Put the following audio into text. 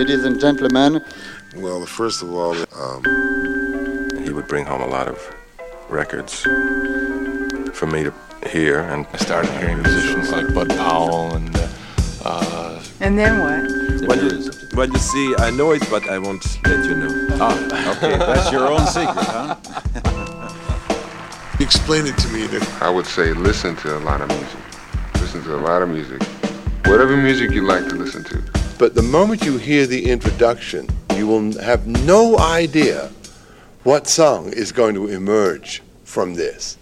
ladies and gentlemen. Well, first of all, he would bring home a lot of records for me to hear, and I started hearing musicians like Bud Powell and. And then what? Well, you see, I know it, but I won't let you know. Ah, okay, that's your own secret, huh? Explain it to me then. I would say listen to a lot of music. Listen to a lot of music. Whatever music you like to listen to. But the moment you hear the introduction, you will have no idea what song is going to emerge from this.